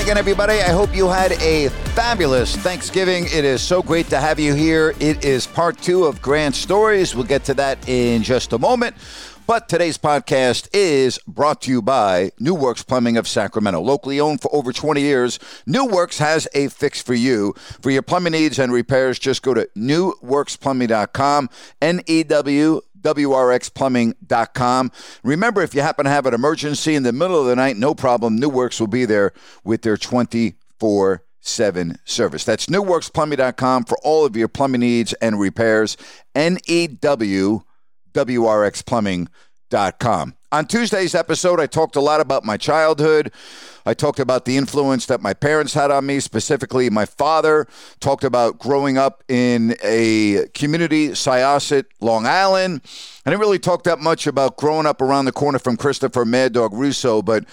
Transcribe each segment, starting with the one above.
Again, everybody, I hope you had a fabulous Thanksgiving. It is so great to have you here. It is part two of Grand Stories. We'll get to that in just a moment. But today's podcast is brought to you by New Works Plumbing of Sacramento. Locally owned for over 20 years, New Works has a fix for you. For your plumbing needs and repairs, just go to newworksplumbing.com, NEWWRXplumbing.com. Remember, if you happen to have an emergency in the middle of the night, no problem. New Works will be there with their 24/7 service. That's newworksplumbing.com for all of your plumbing needs and repairs. NEWWRXplumbing.com. On Tuesday's episode, I talked a lot about my childhood. I talked about the influence that my parents had on me, specifically my father. Talked about growing up in a community, Syosset, Long Island. I didn't really talk that much about growing up around the corner from Christopher Mad Dog Russo, but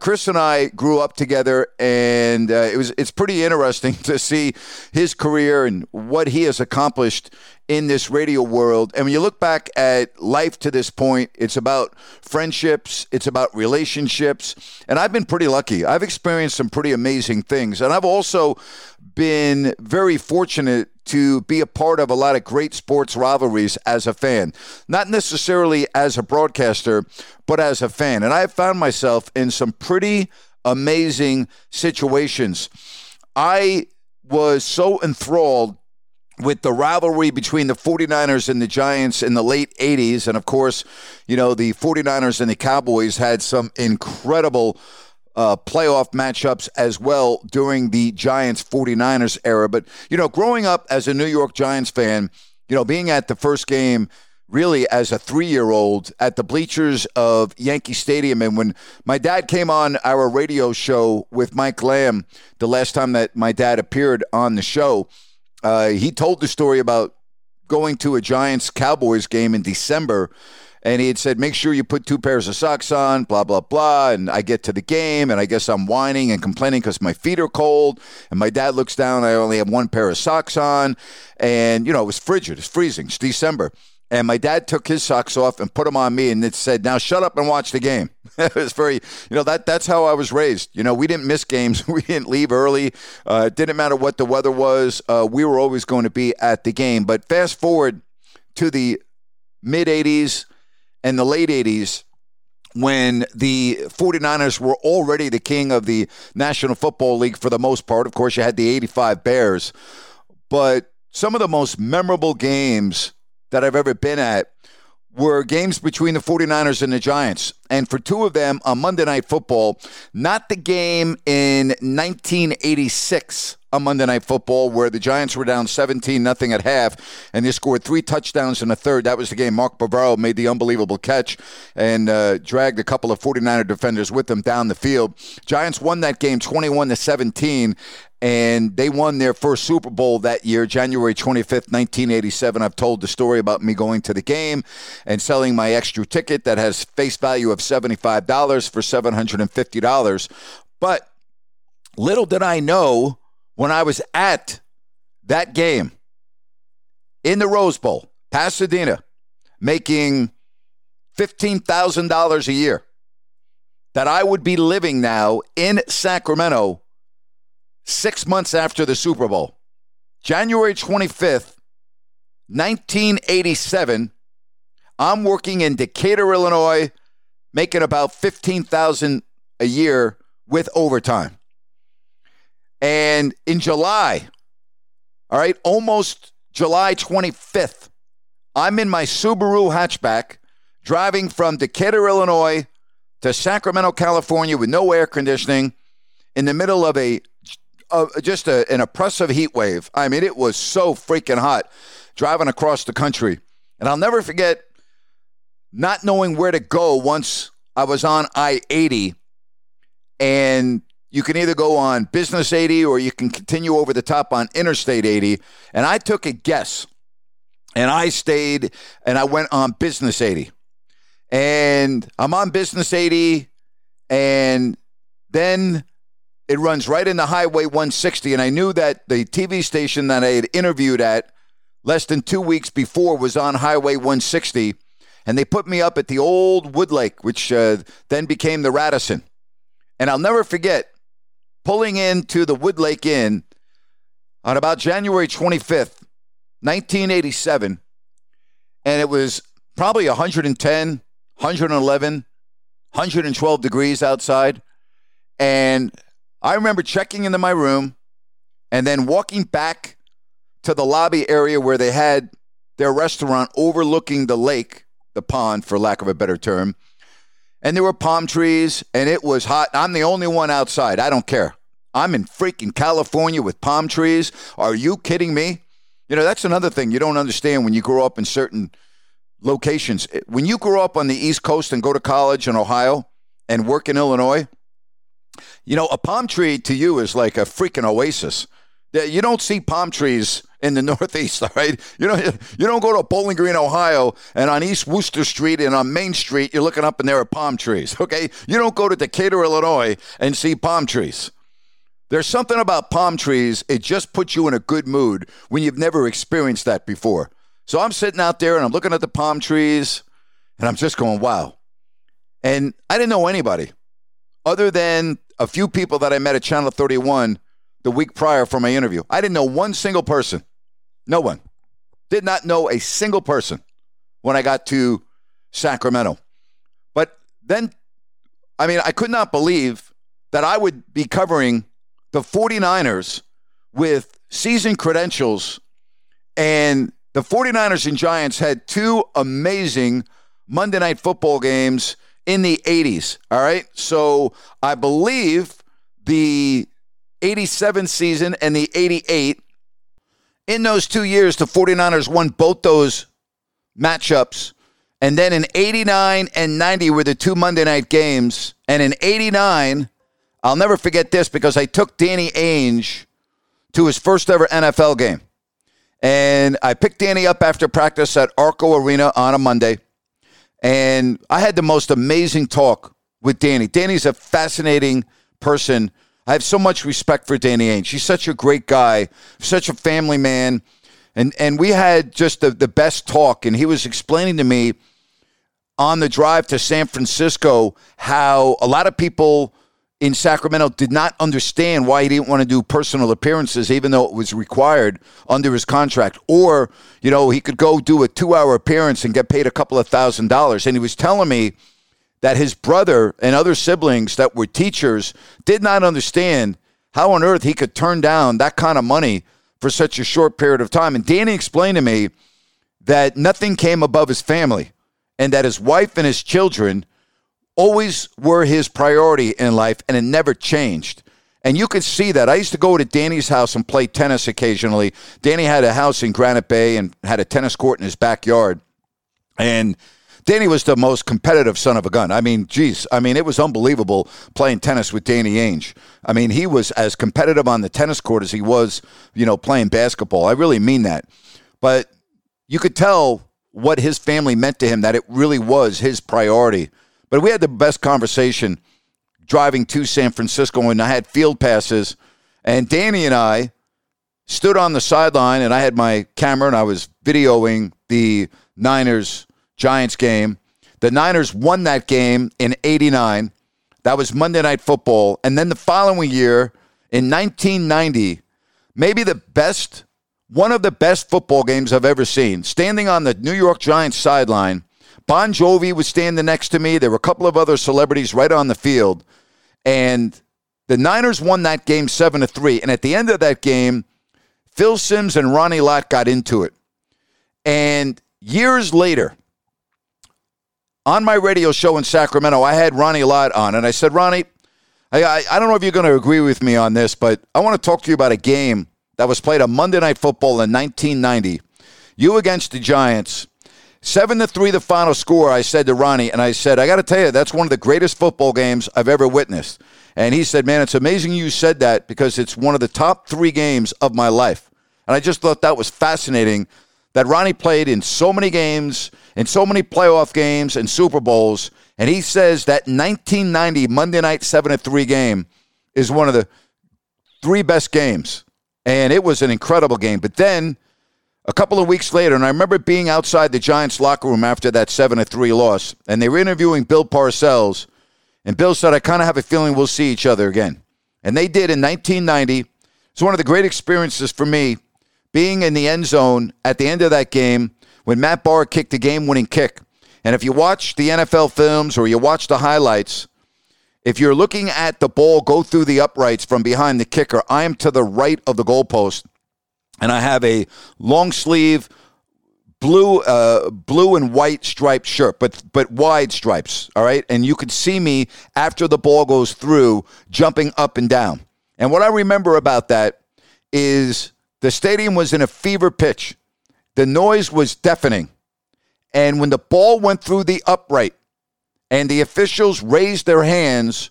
Chris and I grew up together, and it's pretty interesting to see his career and what he has accomplished in this radio world. And when you look back at life to this point, it's about friendships, it's about relationships, and I've been pretty lucky. I've experienced some pretty amazing things, and I've also been very fortunate to be a part of a lot of great sports rivalries as a fan. Not necessarily as a broadcaster, but as a fan. And I have found myself in some pretty amazing situations. I was so enthralled with the rivalry between the 49ers and the Giants in the late 80s. And, of course, you know, the 49ers and the Cowboys had some incredible playoff matchups as well during the Giants 49ers era. But, you know, growing up as a New York Giants fan, you know, being at the first game really as a 3-year-old at the bleachers of Yankee Stadium. And when my dad came on our radio show with Mike Lamb, the last time that my dad appeared on the show, he told the story about going to a Giants Cowboys game in December. And he had said, make sure you put 2 pairs of socks on, blah, blah, blah. And I get to the game, and I guess I'm whining and complaining because my feet are cold. And my dad looks down. I only have 1 pair of socks on. And, you know, it was frigid. It's freezing. It's December. And my dad took his socks off and put them on me, and it said, now shut up and watch the game. It was very, you know, that's how I was raised. You know, we didn't miss games. We didn't leave early. It didn't matter what the weather was. We were always going to be at the game. But fast forward to the mid-'80s, and the late 80s, when the 49ers were already the king of the National Football League for the most part. Of course, you had the 85 Bears. But some of the most memorable games that I've ever been at were games between the 49ers and the Giants. And for 2 of them on Monday Night Football, not the game in 1986 on Monday Night Football where the Giants were down 17-0 at half, and they scored 3 touchdowns in the third. That was the game Mark Bavaro made the unbelievable catch and dragged a couple of 49er defenders with them down the field. Giants won that game 21-17, and they won their first Super Bowl that year, January 25th, 1987. I've told the story about me going to the game and selling my extra ticket that has face value of $75 for $750. But little did I know when I was at that game in the Rose Bowl, Pasadena, making $15,000 a year that I would be living now in Sacramento 6 months after the Super Bowl. January 25th, 1987, I'm working in Decatur, Illinois, making about $15,000 a year with overtime. And in July, all right, almost July 25th, I'm in my Subaru hatchback driving from Decatur, Illinois to Sacramento, California with no air conditioning in the middle of an oppressive heat wave. I mean, it was so freaking hot driving across the country. And I'll never forget not knowing where to go once I was on I-80. And you can either go on Business 80 or you can continue over the top on Interstate 80. And I took a guess. And I stayed and I went on Business 80. And I'm on Business 80 and then it runs right into Highway 160. And I knew that the TV station that I had interviewed at less than 2 weeks before was on Highway 160. And they put me up at the old Woodlake, which then became the Radisson. And I'll never forget pulling into the Woodlake Inn on about January 25th, 1987, and it was probably 110, 111, 112 degrees outside. And I remember checking into my room and then walking back to the lobby area where they had their restaurant overlooking the lake, the pond, for lack of a better term. And there were palm trees, and it was hot. I'm the only one outside. I don't care. I'm in freaking California with palm trees. Are you kidding me? You know, that's another thing you don't understand when you grow up in certain locations. When you grow up on the East Coast and go to college in Ohio and work in Illinois, you know, a palm tree to you is like a freaking oasis. You don't see palm trees in the Northeast, all right? You don't go to Bowling Green, Ohio, and on East Wooster Street and on Main Street, you're looking up and there are palm trees, okay? You don't go to Decatur, Illinois, and see palm trees. There's something about palm trees, it just puts you in a good mood when you've never experienced that before. So I'm sitting out there and I'm looking at the palm trees and I'm just going, wow. And I didn't know anybody other than a few people that I met at Channel 31 the week prior for my interview. I didn't know one single person. No one. Did not know a single person when I got to Sacramento. But then, I mean, I could not believe that I would be covering the 49ers with season credentials, and the 49ers and Giants had two amazing Monday Night Football games in the 80s, all right? So I believe the 87 season and the 88, in those 2 years, the 49ers won both those matchups, and then in 89 and 90 were the two Monday night games, and in 89, I'll never forget this because I took Danny Ainge to his first ever NFL game. And I picked Danny up after practice at Arco Arena on a Monday. And I had the most amazing talk with Danny. Danny's a fascinating person. I have so much respect for Danny Ainge. He's such a great guy, such a family man. And we had just the best talk. And he was explaining to me on the drive to San Francisco how a lot of people in Sacramento did not understand why he didn't want to do personal appearances, even though it was required under his contract. Or, you know, he could go do a 2-hour appearance and get paid a couple of $1,000s. And he was telling me that his brother and other siblings that were teachers did not understand how on earth he could turn down that kind of money for such a short period of time. And Danny explained to me that nothing came above his family and that his wife and his children always were his priority in life, and it never changed. And you could see that. I used to go to Danny's house and play tennis occasionally. Danny had a house in Granite Bay and had a tennis court in his backyard. And Danny was the most competitive son of a gun. I mean, geez. I mean, it was unbelievable playing tennis with Danny Ainge. I mean, he was as competitive on the tennis court as he was, you know, playing basketball. I really mean that. But you could tell what his family meant to him, that it really was his priority. But we had the best conversation driving to San Francisco, and I had field passes. And Danny and I stood on the sideline, and I had my camera, and I was videoing the Niners-Giants game. The Niners won that game in 89. That was Monday Night Football. And then the following year, in 1990, maybe the best, one of the best football games I've ever seen. Standing on the New York Giants sideline, Bon Jovi was standing next to me. There were a couple of other celebrities right on the field. And the Niners won that game 7-3. And at the end of that game, Phil Simms and Ronnie Lott got into it. And years later, on my radio show in Sacramento, I had Ronnie Lott on. And I said, Ronnie, I don't know if you're going to agree with me on this, but I want to talk to you about a game that was played on Monday Night Football in 1990. You against the Giants. 7-3, the final score, I said to Ronnie, and I said, I got to tell you, that's one of the greatest football games I've ever witnessed. And he said, man, it's amazing you said that because it's one of the top three games of my life. And I just thought that was fascinating that Ronnie played in so many games, in so many playoff games and Super Bowls. And he says that 1990 Monday night 7-3 game is one of the three best games. And it was an incredible game. But then a couple of weeks later, and I remember being outside the Giants' locker room after that 7-3 loss, and they were interviewing Bill Parcells, and Bill said, I kind of have a feeling we'll see each other again. And they did in 1990. It's one of the great experiences for me, being in the end zone at the end of that game when Matt Bahr kicked the game-winning kick. And if you watch the NFL films or you watch the highlights, if you're looking at the ball go through the uprights from behind the kicker, I am to the right of the goalpost. And I have a long-sleeve blue and white striped shirt, but wide stripes, all right? And you can see me after the ball goes through jumping up and down. And what I remember about that is the stadium was in a fever pitch. The noise was deafening. And when the ball went through the upright and the officials raised their hands,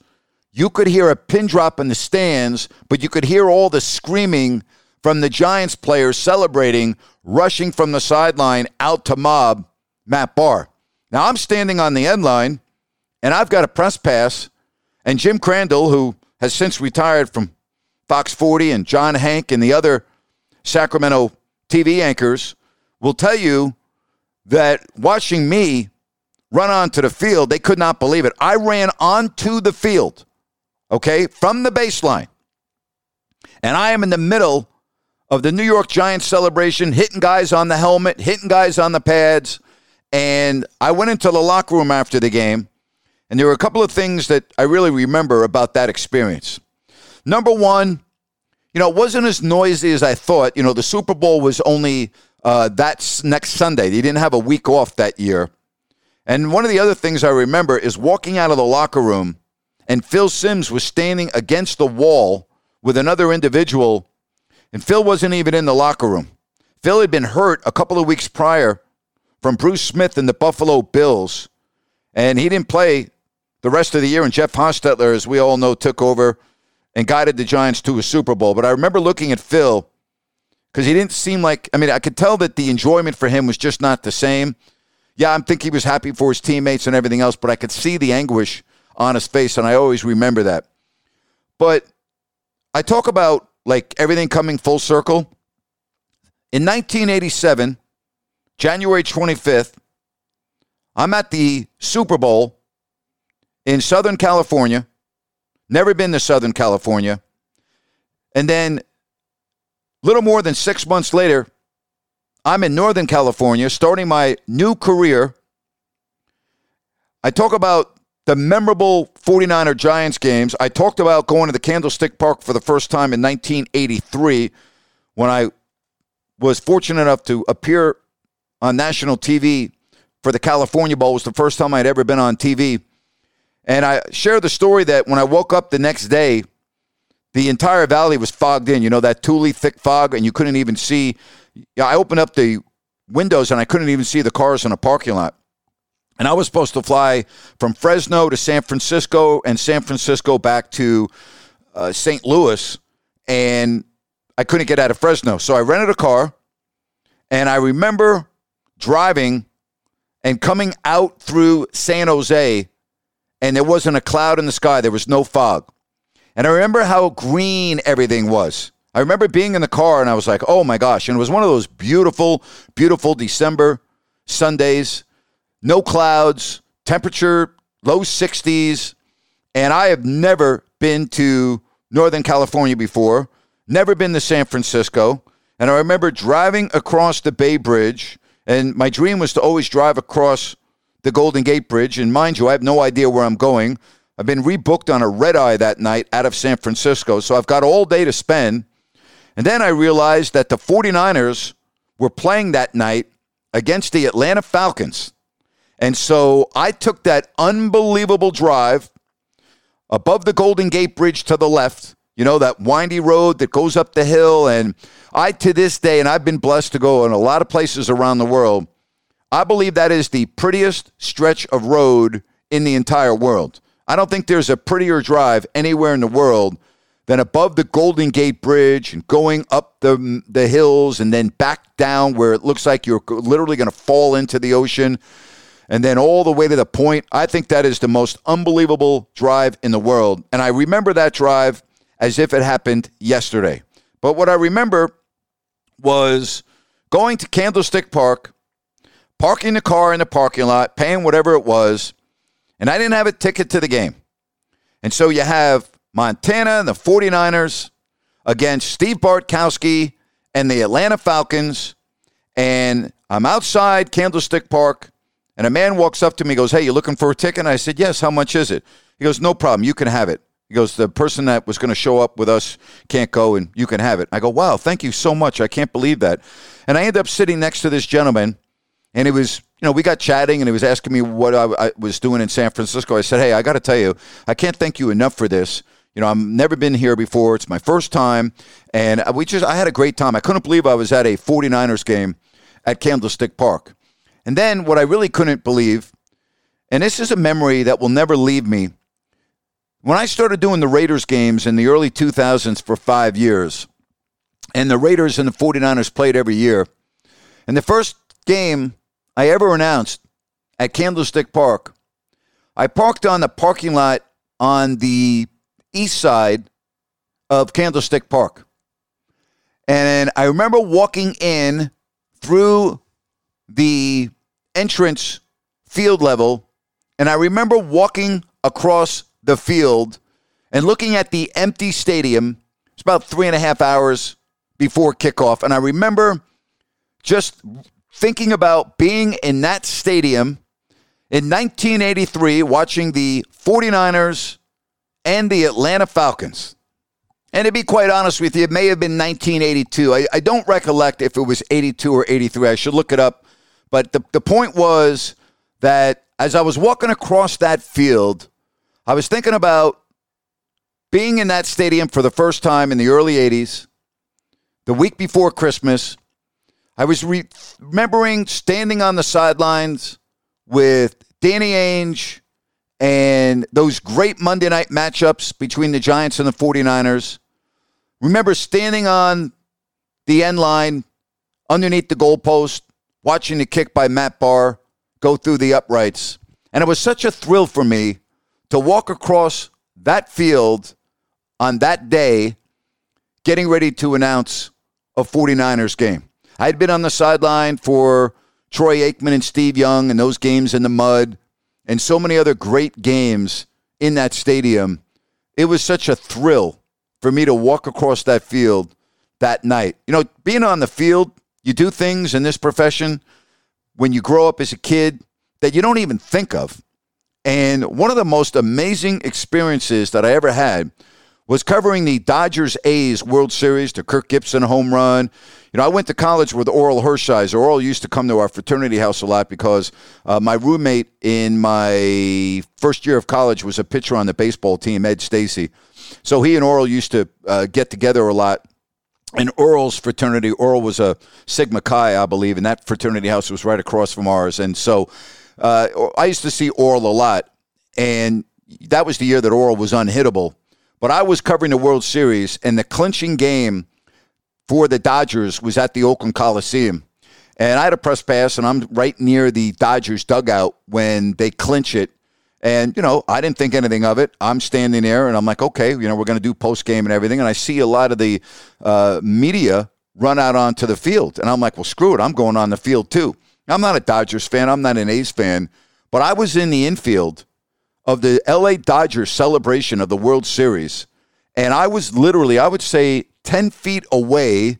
you could hear a pin drop in the stands, but you could hear all the screaming from the Giants players celebrating, rushing from the sideline out to mob Matt Bahr. Now, I'm standing on the end line, and I've got a press pass, and Jim Crandall, who has since retired from Fox 40, and John Hank and the other Sacramento TV anchors, will tell you that watching me run onto the field, they could not believe it. I ran onto the field, okay, from the baseline, and I am in the middle of the New York Giants celebration, hitting guys on the helmet, hitting guys on the pads. And I went into the locker room after the game, and there were a couple of things that I really remember about that experience. Number one, it wasn't as noisy as I thought. The Super Bowl was only that next Sunday. They didn't have a week off that year. And one of the other things I remember is walking out of the locker room, and Phil Simms was standing against the wall with another individual. And Phil wasn't even in the locker room. Phil had been hurt a couple of weeks prior from Bruce Smith and the Buffalo Bills. And he didn't play the rest of the year. And Jeff Hostetler, as we all know, took over and guided the Giants to a Super Bowl. But I remember looking at Phil because he didn't seem like, I could tell that the enjoyment for him was just not the same. Yeah, I think he was happy for his teammates and everything else, but I could see the anguish on his face, and I always remember that. But I talk about everything coming full circle. In 1987, January 25th, I'm at the Super Bowl in Southern California. Never been to Southern California. And then, little more than 6 months later, I'm in Northern California, starting my new career. I talk about the memorable 49er Giants games. I talked about going to the Candlestick Park for the first time in 1983 when I was fortunate enough to appear on national TV for the California Bowl. It was the first time I'd ever been on TV. And I shared the story that when I woke up the next day, the entire valley was fogged in. That Thule thick fog, and you couldn't even see. I opened up the windows, and I couldn't even see the cars in a parking lot. And I was supposed to fly from Fresno to San Francisco and San Francisco back to St. Louis. And I couldn't get out of Fresno. So I rented a car. And I remember driving and coming out through San Jose. And there wasn't a cloud in the sky. There was no fog. And I remember how green everything was. I remember being in the car and I was like, oh my gosh. And it was one of those beautiful, beautiful December Sundays. No clouds, temperature, low 60s, And I have never been to Northern California before, never been to San Francisco. And I remember driving across the Bay Bridge, and my dream was to always drive across the Golden Gate Bridge. And mind you, I have no idea where I'm going. I've been rebooked on a red-eye that night out of San Francisco, so I've got all day to spend. And then I realized that the 49ers were playing that night against the Atlanta Falcons. And so I took that unbelievable drive above the Golden Gate Bridge to the left, you know, that windy road that goes up the hill. And I, to this day, and I've been blessed to go in a lot of places around the world, I believe that is the prettiest stretch of road in the entire world. I don't think there's a prettier drive anywhere in the world than above the Golden Gate Bridge and going up the hills and then back down where it looks like you're literally going to fall into the ocean and then all the way to the point. I think that is the most unbelievable drive in the world. And I remember that drive as if it happened yesterday. But what I remember was going to Candlestick Park, parking the car in the parking lot, paying whatever it was, and I didn't have a ticket to the game. And so you have Montana and the 49ers against Steve Bartkowski and the Atlanta Falcons. And I'm outside Candlestick Park, and a man walks up to me and goes, "Hey, you looking for a ticket?" And I said, "Yes, how much is it?" He goes, "No problem, you can have it." He goes, "The person that was going to show up with us can't go, and you can have it." I go, "Wow, thank you so much. I can't believe that." And I end up sitting next to this gentleman, and it was, you know, we got chatting, and he was asking me what I was doing in San Francisco. I said, "Hey, I got to tell you, I can't thank you enough for this. You know, I've never been here before. It's my first time." And I had a great time. I couldn't believe I was at a 49ers game at Candlestick Park. And then what I really couldn't believe, and this is a memory that will never leave me, when I started doing the Raiders games in the early 2000s for 5 years, and the Raiders and the 49ers played every year, and the first game I ever announced at Candlestick Park, I parked on the parking lot on the east side of Candlestick Park. And I remember walking in through the entrance field level, and I remember walking across the field and looking at the empty stadium. It's about 3.5 hours before kickoff. And I remember just thinking about being in that stadium in 1983, watching the 49ers and the Atlanta Falcons. And to be quite honest with you, it may have been 1982. I don't recollect if it was 82 or 83. I should look it up. But the point was that as I was walking across that field, I was thinking about being in that stadium for the first time in the early 80s, the week before Christmas. I was remembering standing on the sidelines with Danny Ainge and those great Monday night matchups between the Giants and the 49ers. Remember standing on the end line underneath the goalpost, watching the kick by Matt Bahr go through the uprights. And it was such a thrill for me to walk across that field on that day, getting ready to announce a 49ers game. I had been on the sideline for Troy Aikman and Steve Young and those games in the mud, and so many other great games in that stadium. It was such a thrill for me to walk across that field that night. You know, being on the field, you do things in this profession when you grow up as a kid that you don't even think of. And one of the most amazing experiences that I ever had was covering the Dodgers-A's World Series, the Kirk Gibson home run. You know, I went to college with Orel Hershiser. Orel used to come to our fraternity house a lot because my roommate in my first year of college was a pitcher on the baseball team, Ed Stacy. So he and Orel used to get together a lot. In Oral's fraternity, Orel was a Sigma Chi, I believe, and that fraternity house was right across from ours. And so I used to see Orel a lot, and that was the year that Orel was unhittable. But I was covering the World Series, and the clinching game for the Dodgers was at the Oakland Coliseum. And I had a press pass, and I'm right near the Dodgers dugout when they clinch it. And, you know, I didn't think anything of it. I'm standing there, and I'm like, okay, you know, we're going to do post-game and everything. And I see a lot of the media run out onto the field. And I'm like, well, screw it. I'm going on the field, too. I'm not a Dodgers fan. I'm not an A's fan. But I was in the infield of the LA Dodgers celebration of the World Series. And I was literally, I would say, 10 feet away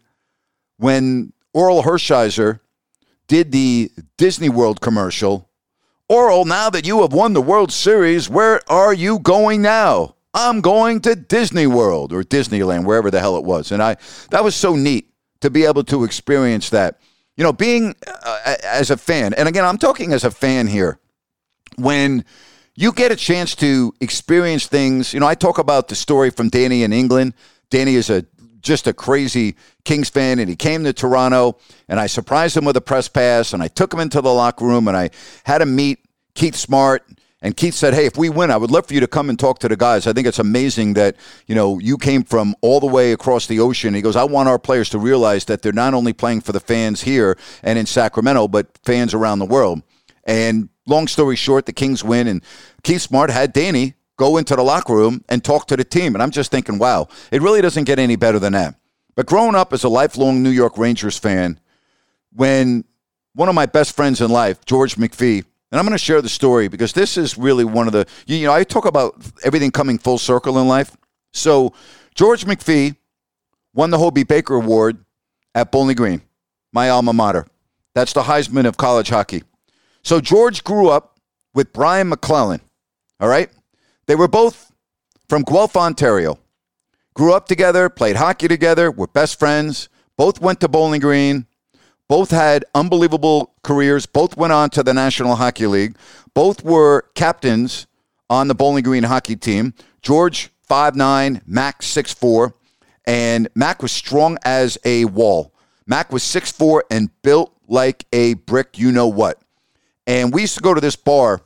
when Orel Hershiser did the Disney World commercial. Orel, now that you have won the World Series, where are you going now? I'm going to Disney World or Disneyland, wherever the hell it was. And that was so neat to be able to experience that. You know, being as a fan, and again, I'm talking as a fan here, when you get a chance to experience things, you know, I talk about the story from Danny in England. Danny is just a crazy Kings fan, and he came to Toronto, and I surprised him with a press pass, and I took him into the locker room, and I had him meet Keith Smart. And Keith said, hey, if we win, I would love for you to come and talk to the guys. I think it's amazing that, you know, you came from all the way across the ocean. He goes, I want our players to realize that they're not only playing for the fans here and in Sacramento, but fans around the world. And long story short, the Kings win, and Keith Smart had Danny go into the locker room and talk to the team. And I'm just thinking, wow, it really doesn't get any better than that. But growing up as a lifelong New York Rangers fan, when one of my best friends in life, George McPhee, and I'm going to share the story because this is really one of the, you know, I talk about everything coming full circle in life. So George McPhee won the Hobey Baker Award at Bowling Green, my alma mater. That's the Heisman of college hockey. So George grew up with Brian McClellan, all right? They were both from Guelph, Ontario. Grew up together, played hockey together, were best friends. Both went to Bowling Green. Both had unbelievable careers. Both went on to the National Hockey League. Both were captains on the Bowling Green hockey team. George, 5'9", Mac, 6'4". And Mac was strong as a wall. Mac was 6'4" and built like a brick, you know what. And we used to go to this bar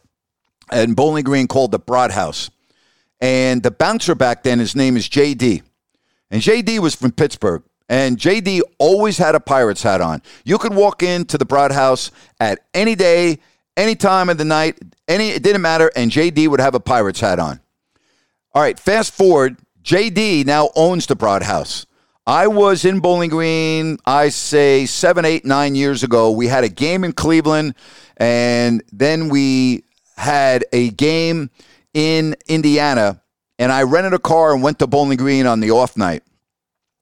in Bowling Green called the Broad House. And the bouncer back then, his name is J.D. And J.D. was from Pittsburgh. And J.D. always had a Pirates hat on. You could walk into the Broad House at any day, any time of the night, it didn't matter, and J.D. would have a Pirates hat on. All right, fast forward, J.D. now owns the Broad House. I was in Bowling Green, I say, 7, 8, 9 years ago. We had a game in Cleveland, and then we had a game in Indiana, and I rented a car and went to Bowling Green on the off night.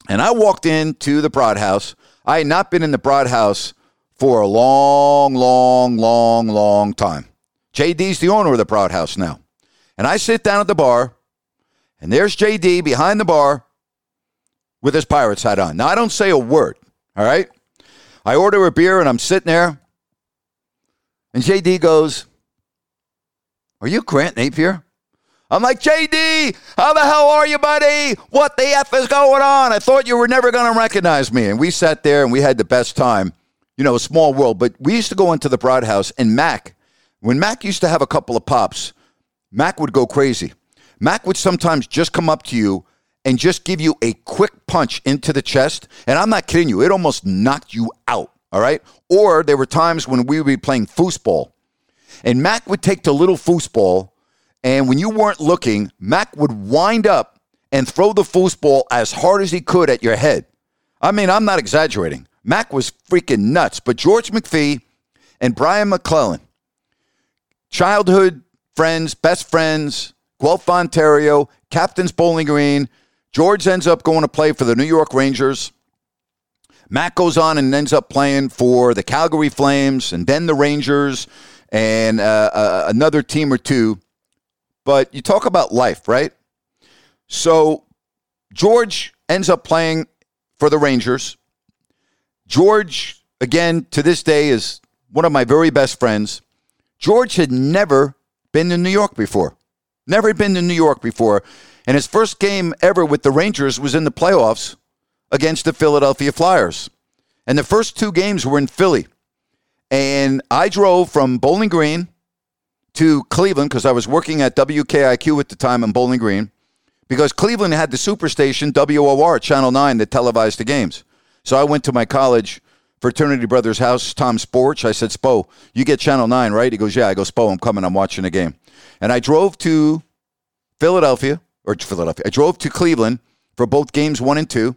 And I walked into the Broad House. I had not been in the Broad House for a long, long, long, long time. JD's the owner of the Broad House now. And I sit down at the bar, and there's JD behind the bar with his Pirates hat on. Now, I don't say a word, all right? I order a beer, and I'm sitting there, and JD goes, are you Grant Napier? I'm like, JD, how the hell are you, buddy? What the F is going on? I thought you were never going to recognize me. And we sat there, and we had the best time. You know, a small world. But we used to go into the Broad House, and Mac, when Mac used to have a couple of pops, Mac would go crazy. Mac would sometimes just come up to you and just give you a quick punch into the chest. And I'm not kidding you. It almost knocked you out, all right? Or there were times when we would be playing foosball, and Mac would take the little foosball, and when you weren't looking, Mac would wind up and throw the foosball as hard as he could at your head. I mean, I'm not exaggerating. Mac was freaking nuts. But George McPhee and Brian McClellan, childhood friends, best friends, Guelph, Ontario, captains Bowling Green. George ends up going to play for the New York Rangers. Mac goes on and ends up playing for the Calgary Flames and then the Rangers and another team or two. But you talk about life, right? So George ends up playing for the Rangers. George, again, to this day, is one of my very best friends. George had never been to New York before. Never been to New York before. And his first game ever with the Rangers was in the playoffs against the Philadelphia Flyers. And the first 2 games were in Philly. And I drove from Bowling Green to Cleveland because I was working at WKIQ at the time in Bowling Green because Cleveland had the superstation WOR, Channel 9, that televised the games. So I went to my college fraternity brother's house, Tom Sporch. I said, Spo, you get Channel 9, right? He goes, yeah. I go, Spo, I'm coming. I'm watching the game. And I drove to I drove to Cleveland for both games 1 and 2.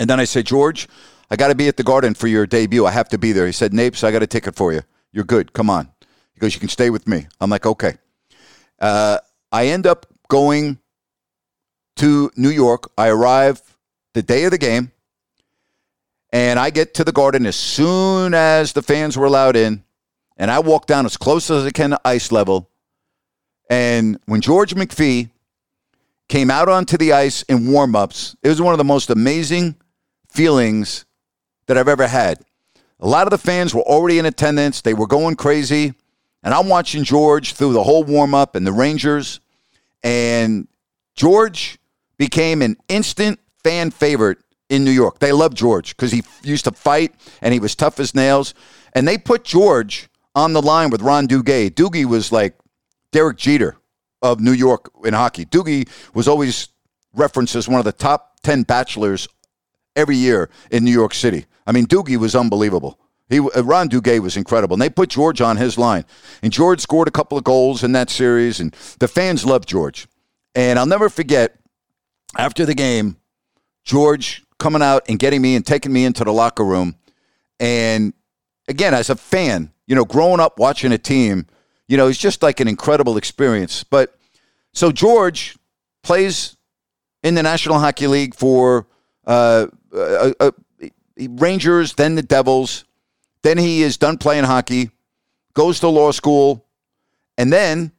And then I said, George, I got to be at the Garden for your debut. I have to be there. He said, Napes, I got a ticket for you. You're good. Come on. He goes, you can stay with me. I'm like, okay. I end up going to New York. I arrive the day of the game, and I get to the Garden as soon as the fans were allowed in, and I walk down as close as I can to ice level. And when George McPhee came out onto the ice in warm-ups, it was one of the most amazing feelings that I've ever had. A lot of the fans were already in attendance. They were going crazy. And I'm watching George through the whole warm-up and the Rangers. And George became an instant fan favorite in New York. They loved George because he used to fight and he was tough as nails. And they put George on the line with Ron Duguay. Doogie was like Derek Jeter of New York in hockey. Doogie was always referenced as one of the top 10 bachelors every year in New York City. I mean, Doogie was unbelievable. Ron Duguay was incredible. And they put George on his line. And George scored a couple of goals in that series. And the fans loved George. And I'll never forget, after the game, George coming out and getting me and taking me into the locker room. And again, as a fan, you know, growing up watching a team, you know, it's just like an incredible experience. But so George plays in the National Hockey League for Rangers, then the Devils. Then he is done playing hockey, goes to law school, and then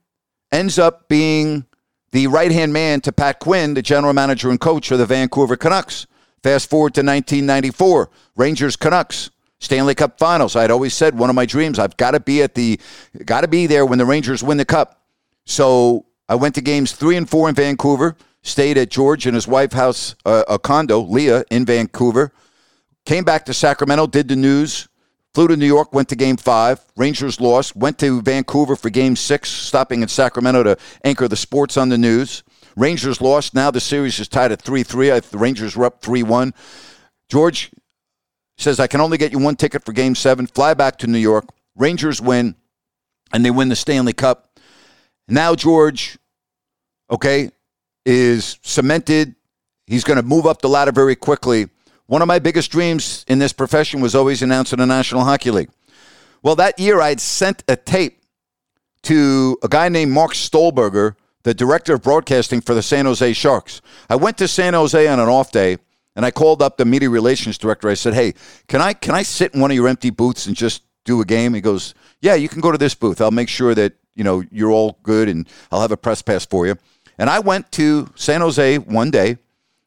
ends up being the right-hand man to Pat Quinn, the general manager and coach of the Vancouver Canucks. Fast forward to 1994, Rangers Canucks, Stanley Cup Finals. I had always said one of my dreams, I've got to be there when the Rangers win the Cup. So I went to games 3 and 4 in Vancouver, stayed at George and his wife's house, a condo, Leah, in Vancouver. Came back to Sacramento, did the news. Flew to New York, went to Game 5. Rangers lost. Went to Vancouver for Game 6, stopping in Sacramento to anchor the sports on the news. Rangers lost. Now the series is tied at 3-3. The Rangers were up 3-1. George says, I can only get you one ticket for Game 7. Fly back to New York. Rangers win, and they win the Stanley Cup. Now George, okay, is cemented. He's going to move up the ladder very quickly. One of my biggest dreams in this profession was always announcing the National Hockey League. Well, that year I'd sent a tape to a guy named Mark Stolberger, the director of broadcasting for the San Jose Sharks. I went to San Jose on an off day, and I called up the media relations director. I said, hey, can I sit in one of your empty booths and just do a game? He goes, yeah, you can go to this booth. I'll make sure that, you know, you're all good, and I'll have a press pass for you. And I went to San Jose one day,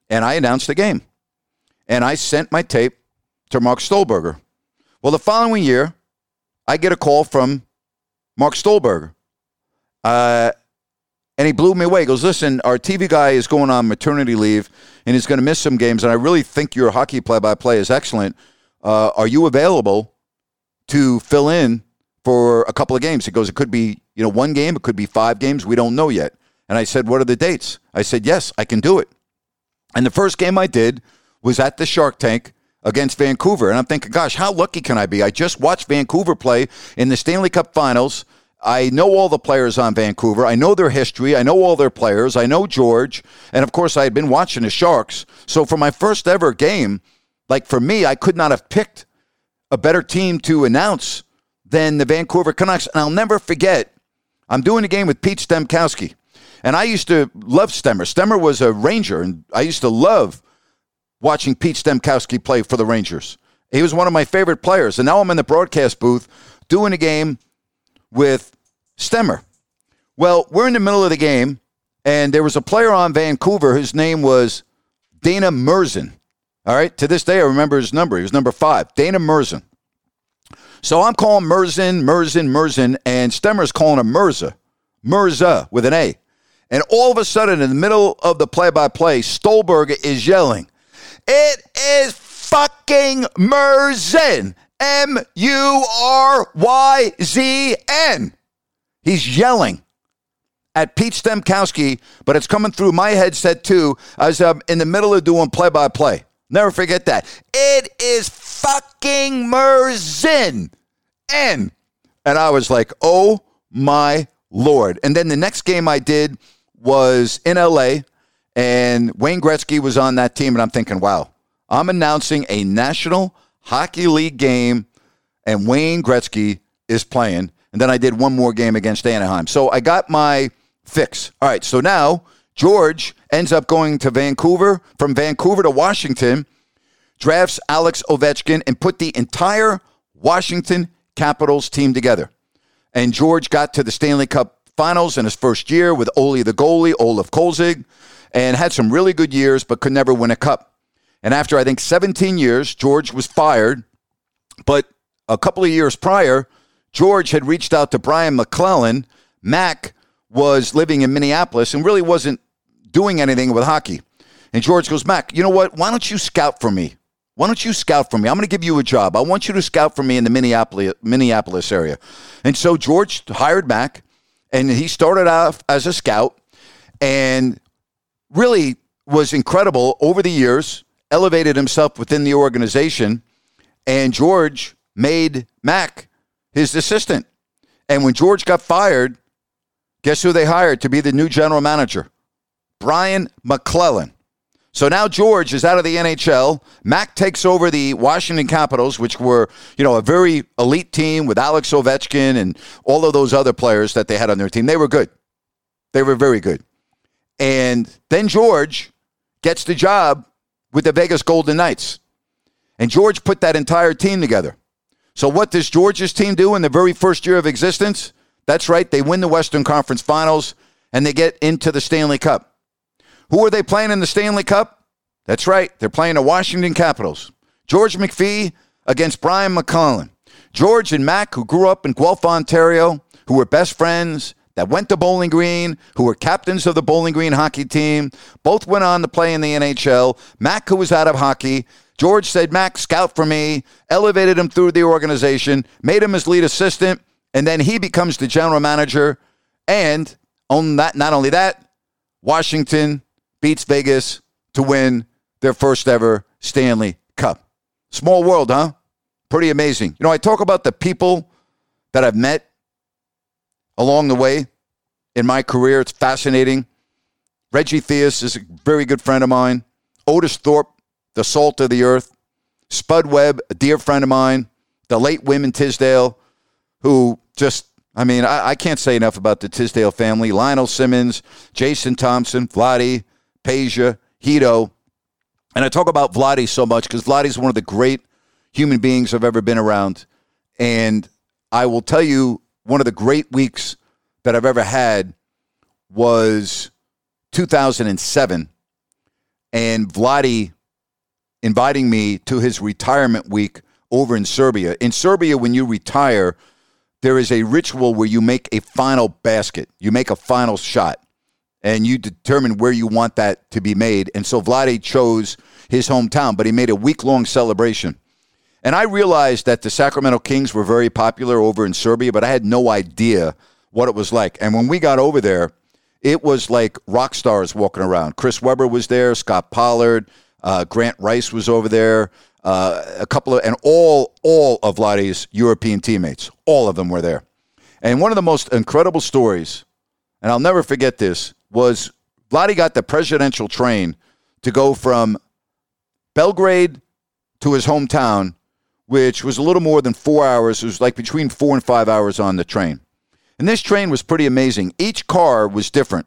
and I announced the game. And I sent my tape to Mark Stolberger. Well, the following year, I get a call from Mark Stolberger. And he blew me away. He goes, listen, our TV guy is going on maternity leave, and he's going to miss some games, and I really think your hockey play-by-play is excellent. Are you available to fill in for a couple of games? He goes, it could be, you know, one game. It could be 5 games. We don't know yet. And I said, what are the dates? I said, yes, I can do it. And the first game I did was at the Shark Tank against Vancouver. And I'm thinking, gosh, how lucky can I be? I just watched Vancouver play in the Stanley Cup Finals. I know all the players on Vancouver. I know their history. I know all their players. I know George. And, of course, I had been watching the Sharks. So for my first ever game, like for me, I could not have picked a better team to announce than the Vancouver Canucks. And I'll never forget, I'm doing a game with Pete Stemkowski. And I used to love Stemmer. Stemmer was a Ranger, and I used to love watching Pete Stemkowski play for the Rangers. He was one of my favorite players. And now I'm in the broadcast booth doing a game with Stemmer. Well, we're in the middle of the game, and there was a player on Vancouver. His name was Dana Merzen. All right? To this day, I remember his number. He was number 5, Dana Merzen. So I'm calling Merzen, and Stemmer's calling him Mirza with an A. And all of a sudden, in the middle of the play-by-play, Stolberger is yelling, it is fucking Merzen. M-U-R-Y-Z-N. He's yelling at Pete Stemkowski, but it's coming through my headset too as I'm in the middle of doing play-by-play. Never forget that. It is fucking Merzen. N. And I was like, oh my Lord. And then the next game I did was in L.A., and Wayne Gretzky was on that team, and I'm thinking, wow, I'm announcing a National Hockey League game, and Wayne Gretzky is playing. And then I did one more game against Anaheim. So I got my fix. All right, so now George ends up going to Vancouver, from Vancouver to Washington, drafts Alex Ovechkin, and put the entire Washington Capitals team together. And George got to the Stanley Cup Finals in his first year with Ole the goalie, Olaf Kolzig, and had some really good years but could never win a cup. And after, I think, 17 years, George was fired. But a couple of years prior, George had reached out to Brian McClellan. Mac was living in Minneapolis and really wasn't doing anything with hockey. And George goes, Mac, you know what? Why don't you scout for me? Why don't you scout for me? I'm going to give you a job. I want you to scout for me in the Minneapolis area. And so George hired Mac, and he started off as a scout and really was incredible over the years, elevated himself within the organization, and George made Mac his assistant. And when George got fired, guess who they hired to be the new general manager? Brian McClellan. So now George is out of the NHL. Mac takes over the Washington Capitals, which were, you know, a very elite team with Alex Ovechkin and all of those other players that they had on their team. They were good. They were very good. And then George gets the job with the Vegas Golden Knights. And George put that entire team together. So what does George's team do in the very first year of existence? That's right. They win the Western Conference Finals, and they get into the Stanley Cup. Who are they playing in the Stanley Cup? That's right. They're playing the Washington Capitals. George McPhee against Brian McClellan. George and Mac, who grew up in Guelph, Ontario, who were best friends, that went to Bowling Green, who were captains of the Bowling Green hockey team, both went on to play in the NHL. Mac, who was out of hockey, George said, Mac, scout for me, elevated him through the organization, made him his lead assistant, and then he becomes the general manager. And on that, not only that, Washington beats Vegas to win their first ever Stanley Cup. Small world, huh? Pretty amazing. You know, I talk about the people that I've met along the way in my career. It's fascinating. Reggie Theus is a very good friend of mine. Otis Thorpe, the salt of the earth. Spud Webb, a dear friend of mine. The late Wyman Tisdale, who just... I mean, I can't say enough about the Tisdale family. Lionel Simmons, Jason Thompson, Vlade, Peja, Hito. And I talk about Vlade so much because Vlade's one of the great human beings I've ever been around. And I will tell you, one of the great weeks that I've ever had was 2007. And Vlade inviting me to his retirement week over in Serbia. In Serbia, when you retire, there is a ritual where you make a final basket. You make a final shot, and you determine where you want that to be made. And so Vlade chose his hometown, but he made a week-long celebration. And I realized that the Sacramento Kings were very popular over in Serbia, but I had no idea what it was like. And when we got over there, it was like rock stars walking around. Chris Webber was there, Scott Pollard, Grant Rice was over there. A couple of, and all of Vlade's European teammates, all of them were there. And one of the most incredible stories, and I'll never forget this, was Vlade got the presidential train to go from Belgrade to his hometown, which was a little more than 4 hours. It was like between 4 and 5 hours on the train. And this train was pretty amazing. Each car was different.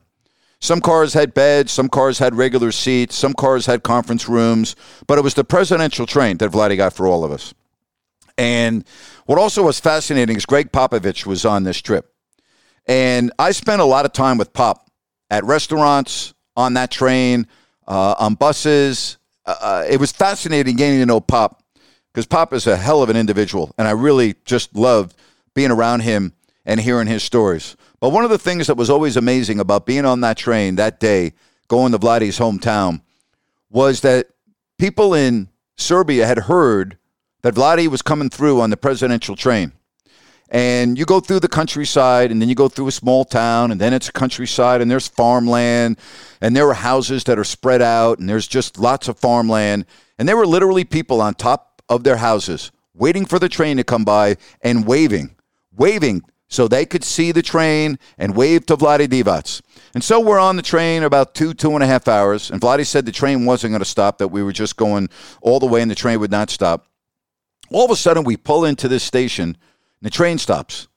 Some cars had beds, some cars had regular seats, some cars had conference rooms, but it was the presidential train that Vlade got for all of us. And what also was fascinating is Greg Popovich was on this trip. And I spent a lot of time with Pop at restaurants, on that train, on buses. It was fascinating getting to know Pop, because Pop is a hell of an individual, and I really just loved being around him and hearing his stories. But one of the things that was always amazing about being on that train that day, going to Vlade's hometown, was that people in Serbia had heard that Vlade was coming through on the presidential train. And you go through the countryside, and then you go through a small town, and then it's countryside, and there's farmland, and there are houses that are spread out, and there's just lots of farmland. And there were literally people on top of their houses waiting for the train to come by and waving. So they could see the train and wave to Vlade Divac. And so we're on the train about 2.5 hours. And Vlade said the train wasn't going to stop, that we were just going all the way and the train would not stop. All of a sudden, we pull into this station and the train stops.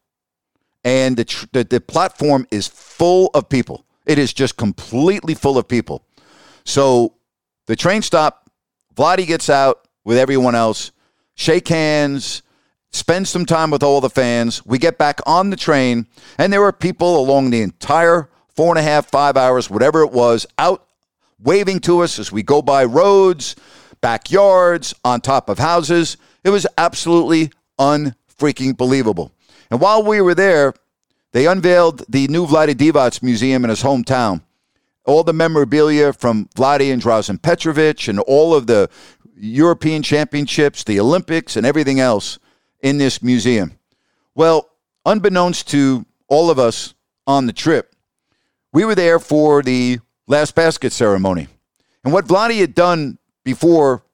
and the platform is full of people. It is just completely full of people. So the train stopped. Vladdy gets out with everyone else, shake hands, spend some time with all the fans. We get back on the train, and there were people along the entire 4.5, 5 hours, whatever it was, out waving to us as we go by roads, backyards, on top of houses. It was absolutely unfreaking believable. And while we were there, they unveiled the new Vlade Divac Museum in his hometown. All the memorabilia from Vlade and Drazen Petrovic and all of the European championships, the Olympics, and everything else in this museum. Well, unbeknownst to all of us on the trip, we were there for the last basket ceremony. And what Vlade had done before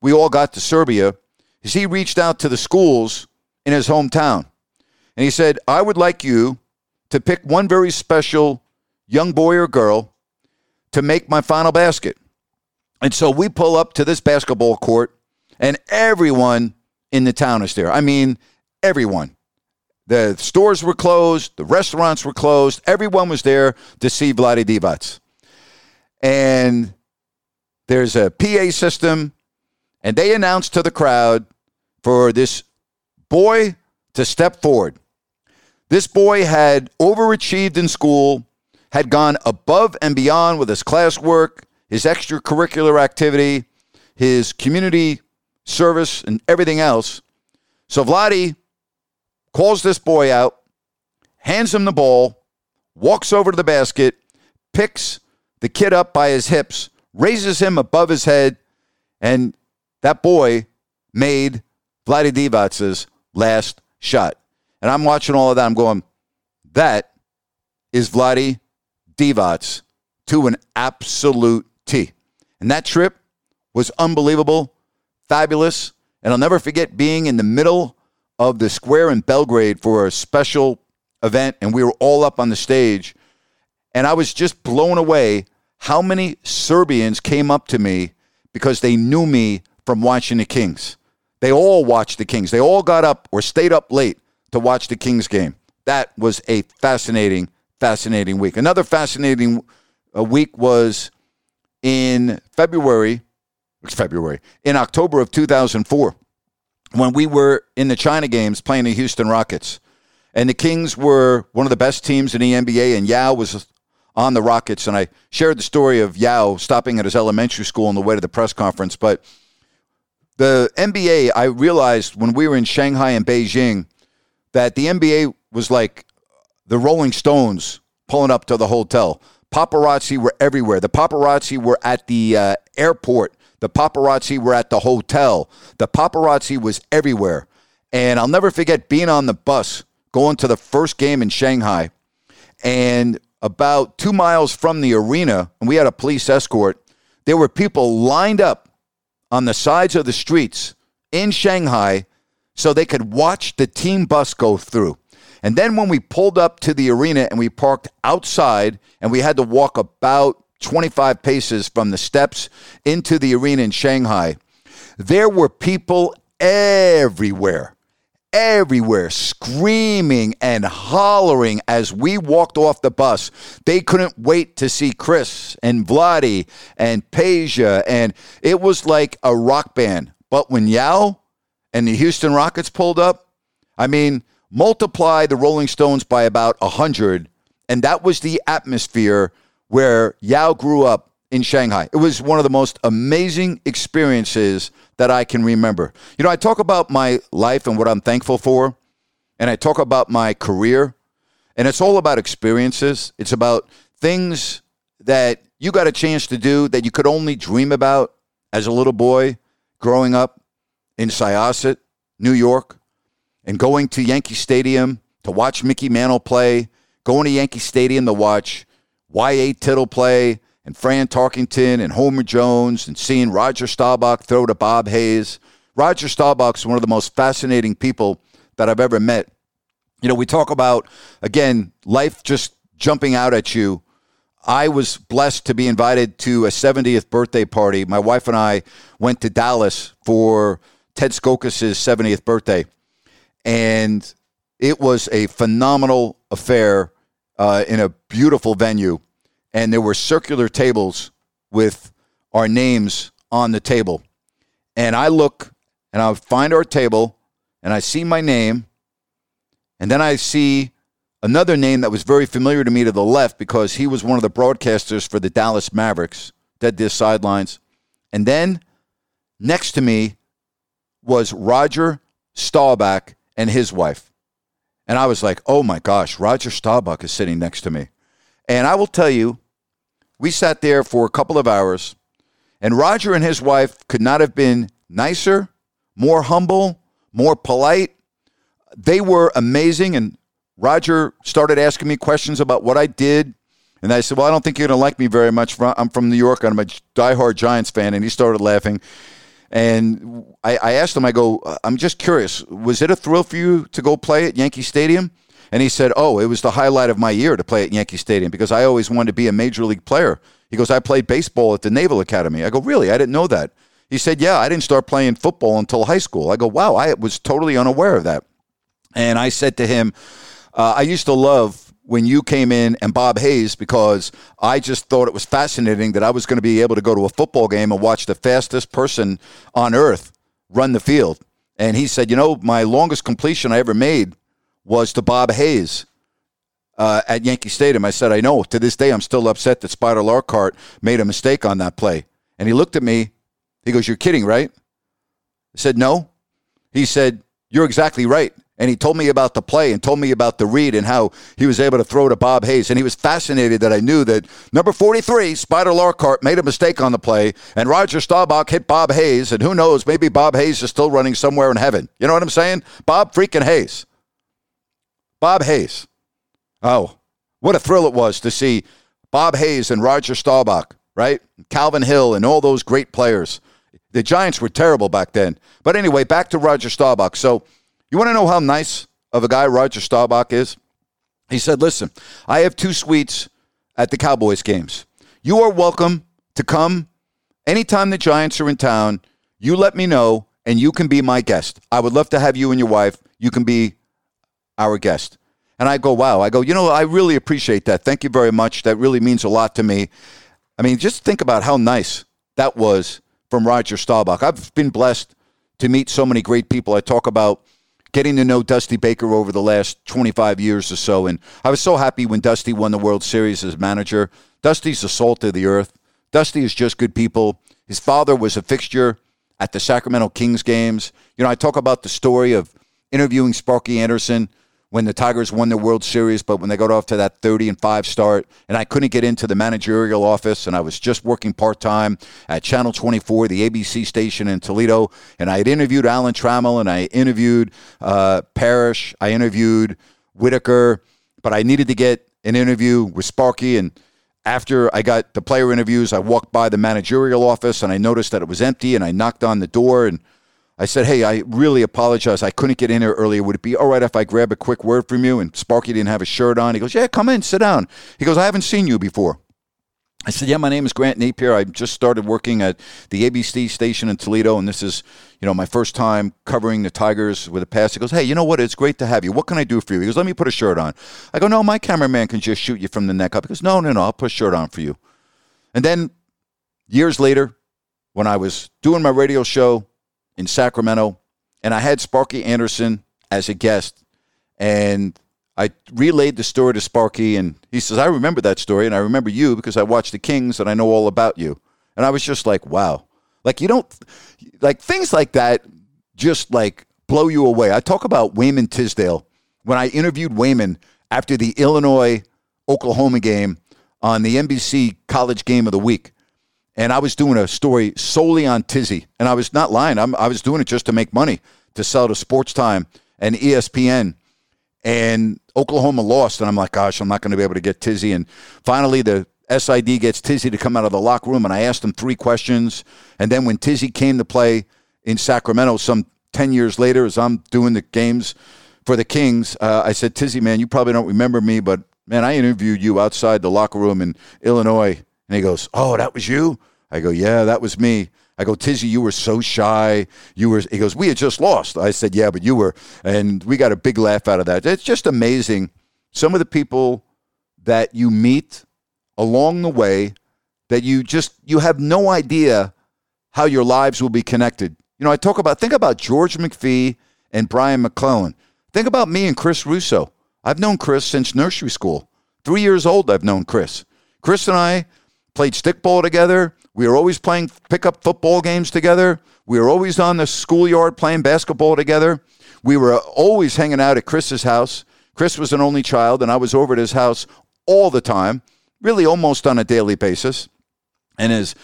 we all got to Serbia is he reached out to the schools in his hometown. And he said, I would like you to pick one very special young boy or girl to make my final basket. And so we pull up to this basketball court, and everyone in the town is there. I mean, everyone. The stores were closed. The restaurants were closed. Everyone was there to see Vlade Divac. And there's a PA system, and they announced to the crowd for this boy to step forward. This boy had overachieved in school, had gone above and beyond with his classwork, his extracurricular activity, his community service, and everything else. So Vlade calls this boy out, hands him the ball, walks over to the basket, picks the kid up by his hips, raises him above his head, and that boy made Vlade Divac's last shot. And I'm watching all of that. I'm going, that is Vlade Divac to an absolute T. And that trip was unbelievable, fabulous, and I'll never forget being in the middle of the square in Belgrade for a special event, and we were all up on the stage, and I was just blown away how many Serbians came up to me because they knew me from watching the Kings. They all watched the Kings. They all got up or stayed up late to watch the Kings game. That was a fascinating, fascinating week. Another fascinating week was in in October of 2004, when we were in the China Games playing the Houston Rockets. And the Kings were one of the best teams in the NBA, and Yao was on the Rockets. And I shared the story of Yao stopping at his elementary school on the way to the press conference. But the NBA, I realized when we were in Shanghai and Beijing that the NBA was like the Rolling Stones pulling up to the hotel. Paparazzi were everywhere. The paparazzi were at the airport. The paparazzi were at the hotel. The paparazzi was everywhere. And I'll never forget being on the bus going to the first game in Shanghai, and about 2 miles from the arena, and we had a police escort, there were people lined up on the sides of the streets in Shanghai so they could watch the team bus go through. And then when we pulled up to the arena and we parked outside, and we had to walk about 25 paces from the steps into the arena in Shanghai, there were people everywhere, screaming and hollering as we walked off the bus. They couldn't wait to see Chris and Vlade and Peja, and it was like a rock band. But when Yao and the Houston Rockets pulled up, I mean, multiply the Rolling Stones by about 100, and that was the atmosphere where Yao grew up in Shanghai. It was one of the most amazing experiences that I can remember. You know, I talk about my life and what I'm thankful for, and I talk about my career, and it's all about experiences. It's about things that you got a chance to do that you could only dream about as a little boy growing up in Syosset, New York, and going to Yankee Stadium to watch Mickey Mantle play, going to Yankee Stadium to watch Y.A. Tittle play, and Fran Tarkenton and Homer Jones, and seeing Roger Staubach throw to Bob Hayes. Roger Staubach's one of the most fascinating people that I've ever met. You know, we talk about, again, life just jumping out at you. I was blessed to be invited to a 70th birthday party. My wife and I went to Dallas for Ted Skokis' 70th birthday. And It was a phenomenal affair in a beautiful venue, and there were circular tables with our names on the table. And I look, and I find our table, and I see my name, and then I see another name that was very familiar to me to the left because he was one of the broadcasters for the Dallas Mavericks that did sidelines. And then next to me was Roger Staubach and his wife. And I was like, oh, my gosh, Roger Staubach is sitting next to me. And I will tell you, we sat there for a couple of hours, and Roger and his wife could not have been nicer, more humble, more polite. They were amazing. And Roger started asking me questions about what I did. And I said, well, I don't think you're going to like me very much. I'm from New York. I'm a diehard Giants fan. And he started laughing. And I asked him, I go, I'm just curious, was it a thrill for you to go play at Yankee Stadium? And he said, oh, it was the highlight of my year to play at Yankee Stadium because I always wanted to be a major league player. He goes, I played baseball at the Naval Academy. I go, really? I didn't know that. He said, yeah, I didn't start playing football until high school. I go, wow, I was totally unaware of that. And I said to him, I used to love when you came in and Bob Hayes, because I just thought it was fascinating that I was going to be able to go to a football game and watch the fastest person on earth run the field. And he said, you know, my longest completion I ever made was to Bob Hayes at Yankee Stadium. I said, I know. To this day, I'm still upset that Spider Lockhart made a mistake on that play. And he looked at me. He goes, you're kidding, right? I said, no. He said, you're exactly right. And he told me about the play and told me about the read and how he was able to throw to Bob Hayes. And he was fascinated that I knew that number 43, Spider Lockhart, made a mistake on the play. And Roger Staubach hit Bob Hayes. And who knows, maybe Bob Hayes is still running somewhere in heaven. You know what I'm saying? Bob freaking Hayes. Bob Hayes. Oh, what a thrill it was to see Bob Hayes and Roger Staubach, right? Calvin Hill and all those great players. The Giants were terrible back then. But anyway, back to Roger Staubach. So, you want to know how nice of a guy Roger Staubach is? He said, listen, I have two suites at the Cowboys games. You are welcome to come anytime the Giants are in town. You let me know, and you can be my guest. I would love to have you and your wife. You can be our guest. And I go, wow. I go, you know, I really appreciate that. Thank you very much. That really means a lot to me. I mean, just think about how nice that was from Roger Staubach. I've been blessed to meet so many great people. I talk about getting to know Dusty Baker over the last 25 years or so. And I was so happy when Dusty won the World Series as manager. Dusty's the salt of the earth. Dusty is just good people. His father was a fixture at the Sacramento Kings games. You know, I talk about the story of interviewing Sparky Anderson when the Tigers won the World Series, but when they got off to that 30-5 start, and I couldn't get into the managerial office, and I was just working part-time at Channel 24, the ABC station in Toledo, and I had interviewed Alan Trammell, and I interviewed Parrish, I interviewed Whitaker, but I needed to get an interview with Sparky, and after I got the player interviews, I walked by the managerial office, and I noticed that it was empty, and I knocked on the door, and I said, hey, I really apologize. I couldn't get in here earlier. Would it be all right if I grab a quick word from you? And Sparky didn't have a shirt on. He goes, yeah, come in, sit down. He goes, I haven't seen you before. I said, yeah, my name is Grant Napier. I just started working at the ABC station in Toledo, and this is, you know, my first time covering the Tigers with a pass. He goes, hey, you know what? It's great to have you. What can I do for you? He goes, let me put a shirt on. I go, no, my cameraman can just shoot you from the neck up. He goes, no, I'll put a shirt on for you. And then years later, when I was doing my radio show in Sacramento, and I had Sparky Anderson as a guest, and I relayed the story to Sparky, and he says, I remember that story, and I remember you because I watched the Kings, and I know all about you. And I was just like, wow. Like, you don't, like, things like that just, like, blow you away. I talk about Wayman Tisdale. When I interviewed Wayman after the Illinois-Oklahoma game on the NBC College Game of the Week, and I was doing a story solely on Tizzy. And I was not lying. I was doing it just to make money, to sell to Sports Time and ESPN. And Oklahoma lost. And I'm like, gosh, I'm not going to be able to get Tizzy. And finally, the SID gets Tizzy to come out of the locker room. And I asked him three questions. And then when Tizzy came to play in Sacramento some 10 years later, as I'm doing the games for the Kings, I said, Tizzy, man, you probably don't remember me, but, man, I interviewed you outside the locker room in Illinois. And he goes, oh, that was you? I go, yeah, that was me. I go, Tizzy, you were so shy. You were. He goes, we had just lost. I said, yeah, but you were. And we got a big laugh out of that. It's just amazing. Some of the people that you meet along the way that you have no idea how your lives will be connected. You know, think about George McPhee and Brian McClellan. Think about me and Chris Russo. I've known Chris since nursery school. 3 years old, I've known Chris. Chris and I played stickball together. We were always playing pickup football games together. We were always on the schoolyard playing basketball together. We were always hanging out at Chris's house. Chris was an only child, and I was over at his house all the time, really almost on a daily basis. And his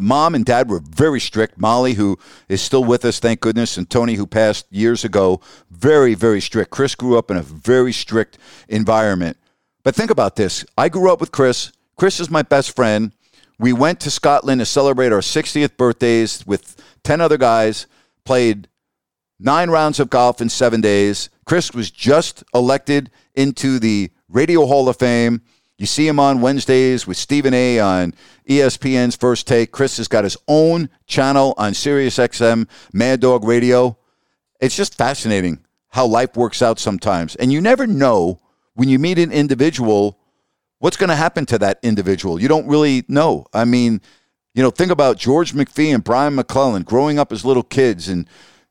mom and dad were very strict. Molly, who is still with us, thank goodness, and Tony, who passed years ago, very, very strict. Chris grew up in a very strict environment. But think about this. I grew up with Chris. Chris is my best friend. We went to Scotland to celebrate our 60th birthdays with 10 other guys, played 9 rounds of golf in 7 days. Chris was just elected into the Radio Hall of Fame. You see him on Wednesdays with Stephen A. on ESPN's First Take. Chris has got his own channel on SiriusXM, Mad Dog Radio. It's just fascinating how life works out sometimes. And you never know when you meet an individual what's going to happen to that individual. You don't really know. I mean, you know, think about George McPhee and Brian McClellan growing up as little kids and,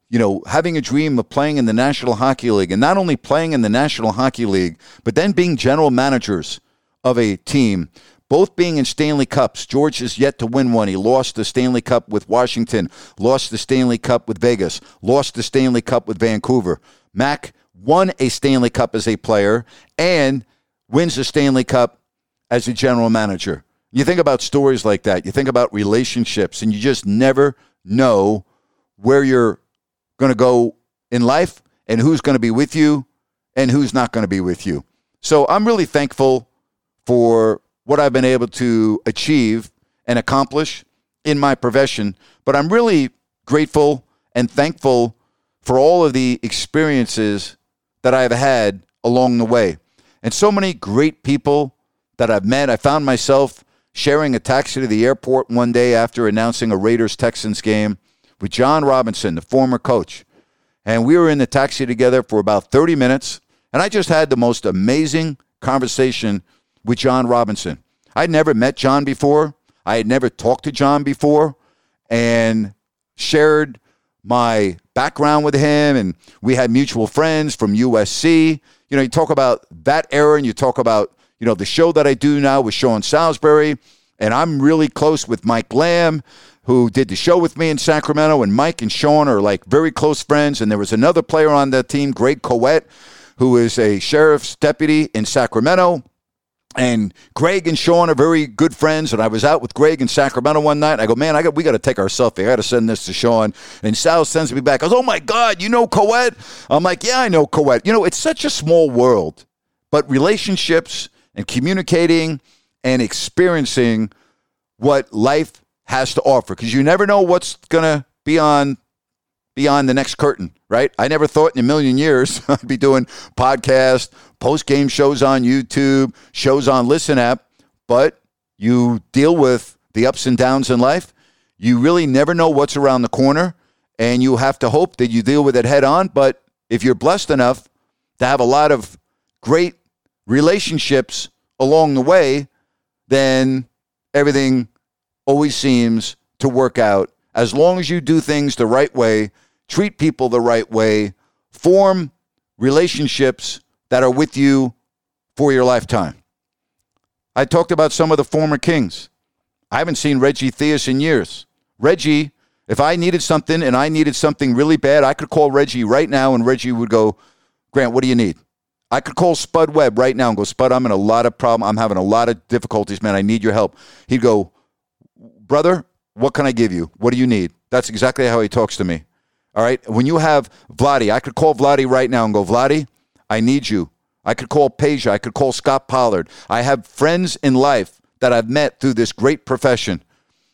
you know, having a dream of playing in the National Hockey League. And not only playing in the National Hockey League, but then being general managers of a team, both being in Stanley Cups. George is yet to win one. He lost the Stanley Cup with Washington, lost the Stanley Cup with Vegas, lost the Stanley Cup with Vancouver. Mac won a Stanley Cup as a player and wins the Stanley Cup as a general manager. You think about stories like that. You think about relationships, and you just never know where you're going to go in life and who's going to be with you and who's not going to be with you. So I'm really thankful for what I've been able to achieve and accomplish in my profession. But I'm really grateful and thankful for all of the experiences that I've had along the way. And so many great people that I've met. I found myself sharing a taxi to the airport one day after announcing a Raiders-Texans game with John Robinson, the former coach. And we were in the taxi together for about 30 minutes. And I just had the most amazing conversation with John Robinson. I'd never met John before. I had never talked to John before, and shared my background with him. And we had mutual friends from USC. You know, you talk about that era, and you talk about, you know, the show that I do now with Sean Salisbury. And I'm really close with Mike Lamb, who did the show with me in Sacramento. And Mike and Sean are like very close friends. And there was another player on that team, Greg Coet, who is a sheriff's deputy in Sacramento. And Greg and Sean are very good friends, and I was out with Greg in Sacramento one night. I go, man, we got to take our selfie. I got to send this to Sean. And Sal sends me back. I goes, oh, my God, you know Coet? I'm like, yeah, I know Coet. You know, it's such a small world, but relationships and communicating and experiencing what life has to offer, because you never know what's going to be on beyond the next curtain, right? I never thought in a million years I'd be doing podcasts, post-game shows on YouTube, shows on Listen app, but you deal with the ups and downs in life. You really never know what's around the corner, and you have to hope that you deal with it head on. But if you're blessed enough to have a lot of great relationships along the way, then everything always seems to work out. As long as you do things the right way, treat people the right way, form relationships that are with you for your lifetime. I talked about some of the former Kings. I haven't seen Reggie Theus in years. Reggie, if I needed something and I needed something really bad, I could call Reggie right now and Reggie would go, Grant, what do you need? I could call Spud Webb right now and go, Spud, I'm in a lot of problem. I'm having a lot of difficulties, man. I need your help. He'd go, brother, what can I give you? What do you need? That's exactly how he talks to me. All right. When you have Vladdy, I could call Vladdy right now and go, Vladdy, I need you. I could call Peja. I could call Scott Pollard. I have friends in life that I've met through this great profession.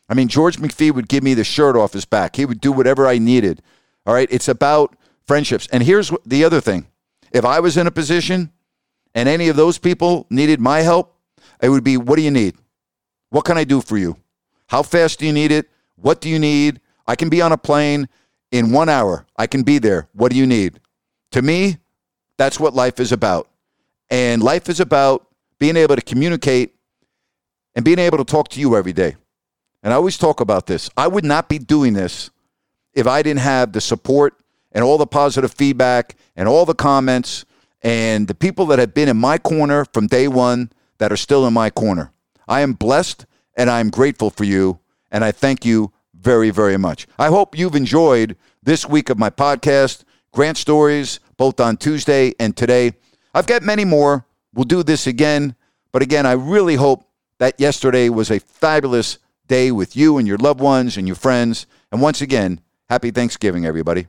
I mean, George McPhee would give me the shirt off his back. He would do whatever I needed. All right. It's about friendships. And here's the other thing. If I was in a position and any of those people needed my help, it would be, what do you need? What can I do for you? How fast do you need it? What do you need? I can be on a plane in 1 hour. I can be there. What do you need? To me, that's what life is about. And life is about being able to communicate and being able to talk to you every day. And I always talk about this. I would not be doing this if I didn't have the support and all the positive feedback and all the comments and the people that have been in my corner from day one that are still in my corner. I am blessed and I am grateful for you. And I thank you very, very much. I hope you've enjoyed this week of my podcast, Grant Stories, both on Tuesday and today. I've got many more. We'll do this again. But again, I really hope that yesterday was a fabulous day with you and your loved ones and your friends. And once again, happy Thanksgiving, everybody.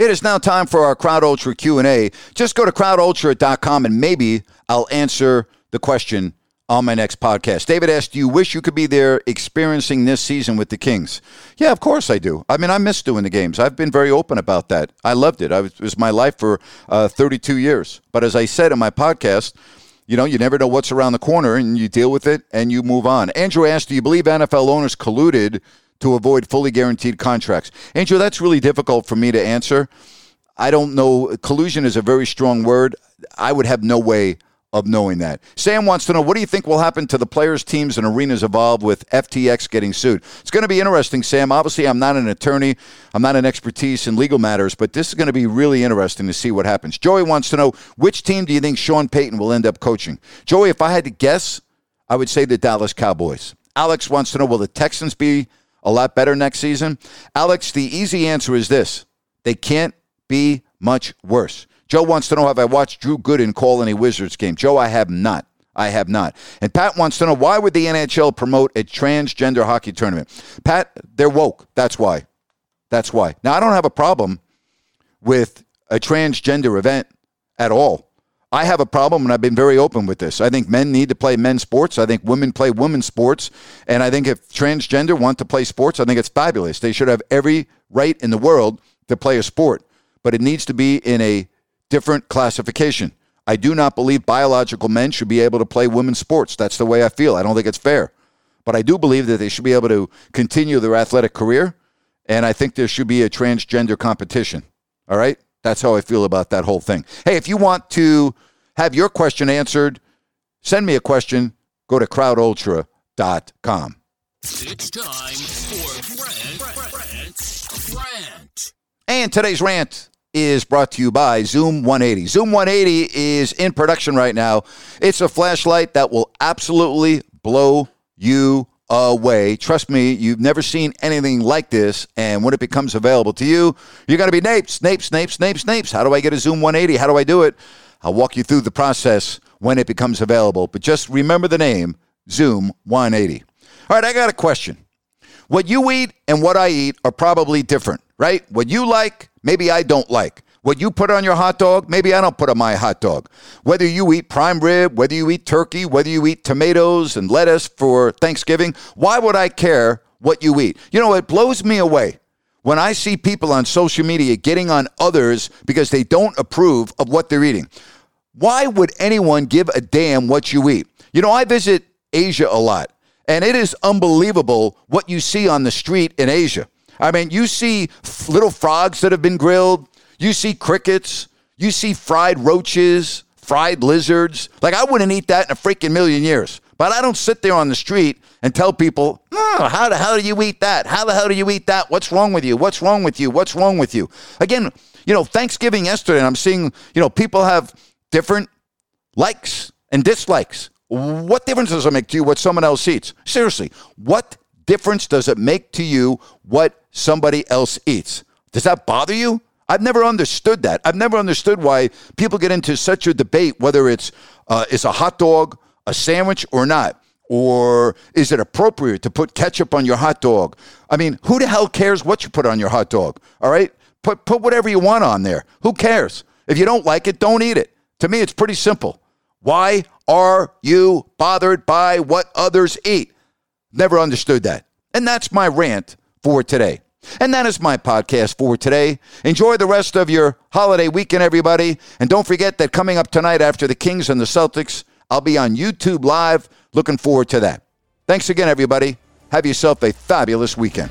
It is now time for our CrowdUltra Q&A. Just go to crowdultra.com and maybe I'll answer the question on my next podcast. David asked, do you wish you could be there experiencing this season with the Kings? Yeah, of course I do. I mean, I miss doing the games. I've been very open about that. I loved it. It was my life for 32 years. But as I said in my podcast, you know, you never know what's around the corner and you deal with it and you move on. Andrew asked, do you believe NFL owners colluded to avoid fully guaranteed contracts? Andrew, that's really difficult for me to answer. I don't know. Collusion is a very strong word. I would have no way of knowing that. Sam wants to know, what do you think will happen to the players, teams, and arenas involved with FTX getting sued? It's going to be interesting, Sam. Obviously, I'm not an attorney. I'm not an expertise in legal matters, but this is going to be really interesting to see what happens. Joey wants to know, which team do you think Sean Payton will end up coaching? Joey, if I had to guess, I would say the Dallas Cowboys. Alex wants to know, will the Texans be a lot better next season? Alex, the easy answer is this. They can't be much worse. Joe wants to know, have I watched Drew Gooden call any Wizards game? Joe, I have not. I have not. And Pat wants to know, why would the NHL promote a transgender hockey tournament? Pat, they're woke. That's why. That's why. Now, I don't have a problem with a transgender event at all. I have a problem, and I've been very open with this. I think men need to play men's sports. I think women play women's sports. And I think if transgender want to play sports, I think it's fabulous. They should have every right in the world to play a sport. But it needs to be in a different classification. I do not believe biological men should be able to play women's sports. That's the way I feel. I don't think it's fair. But I do believe that they should be able to continue their athletic career. And I think there should be a transgender competition. All right? That's how I feel about that whole thing. Hey, if you want to have your question answered, send me a question. Go to crowdultra.com. It's time for Rant. And today's rant is brought to you by Zoom 180. Zoom 180 is in production right now. It's a flashlight that will absolutely blow you away. Trust me, you've never seen anything like this, and when it becomes available to you, you're going to be napes. How do I get a Zoom 180? How do I do it? I'll walk you through the process when it becomes available, but just remember the name, Zoom 180. All right, I got a question. What you eat and what I eat are probably different, right? What you like, maybe I don't like. What you put on your hot dog, maybe I don't put on my hot dog. Whether you eat prime rib, whether you eat turkey, whether you eat tomatoes and lettuce for Thanksgiving, why would I care what you eat? You know, it blows me away when I see people on social media getting on others because they don't approve of what they're eating. Why would anyone give a damn what you eat? You know, I visit Asia a lot, and it is unbelievable what you see on the street in Asia. I mean, you see little frogs that have been grilled. You see crickets, you see fried roaches, fried lizards. Like, I wouldn't eat that in a freaking million years. But I don't sit there on the street and tell people, Oh, how the hell do you eat that? How the hell do you eat that? What's wrong with you? What's wrong with you? What's wrong with you? Again, you know, Thanksgiving yesterday, and I'm seeing, you know, people have different likes and dislikes. What difference does it make to you what someone else eats? Seriously, what difference does it make to you what somebody else eats? Does that bother you? I've never understood that. I've never understood why people get into such a debate, whether it's a hot dog, a sandwich, or not. Or is it appropriate to put ketchup on your hot dog? I mean, who the hell cares what you put on your hot dog? All right? Put whatever you want on there. Who cares? If you don't like it, don't eat it. To me, it's pretty simple. Why are you bothered by what others eat? Never understood that. And that's my rant for today. And that is my podcast for today. Enjoy the rest of your holiday weekend, everybody. And don't forget that coming up tonight after the Kings and the Celtics, I'll be on YouTube Live. Looking forward to that. Thanks again, everybody. Have yourself a fabulous weekend.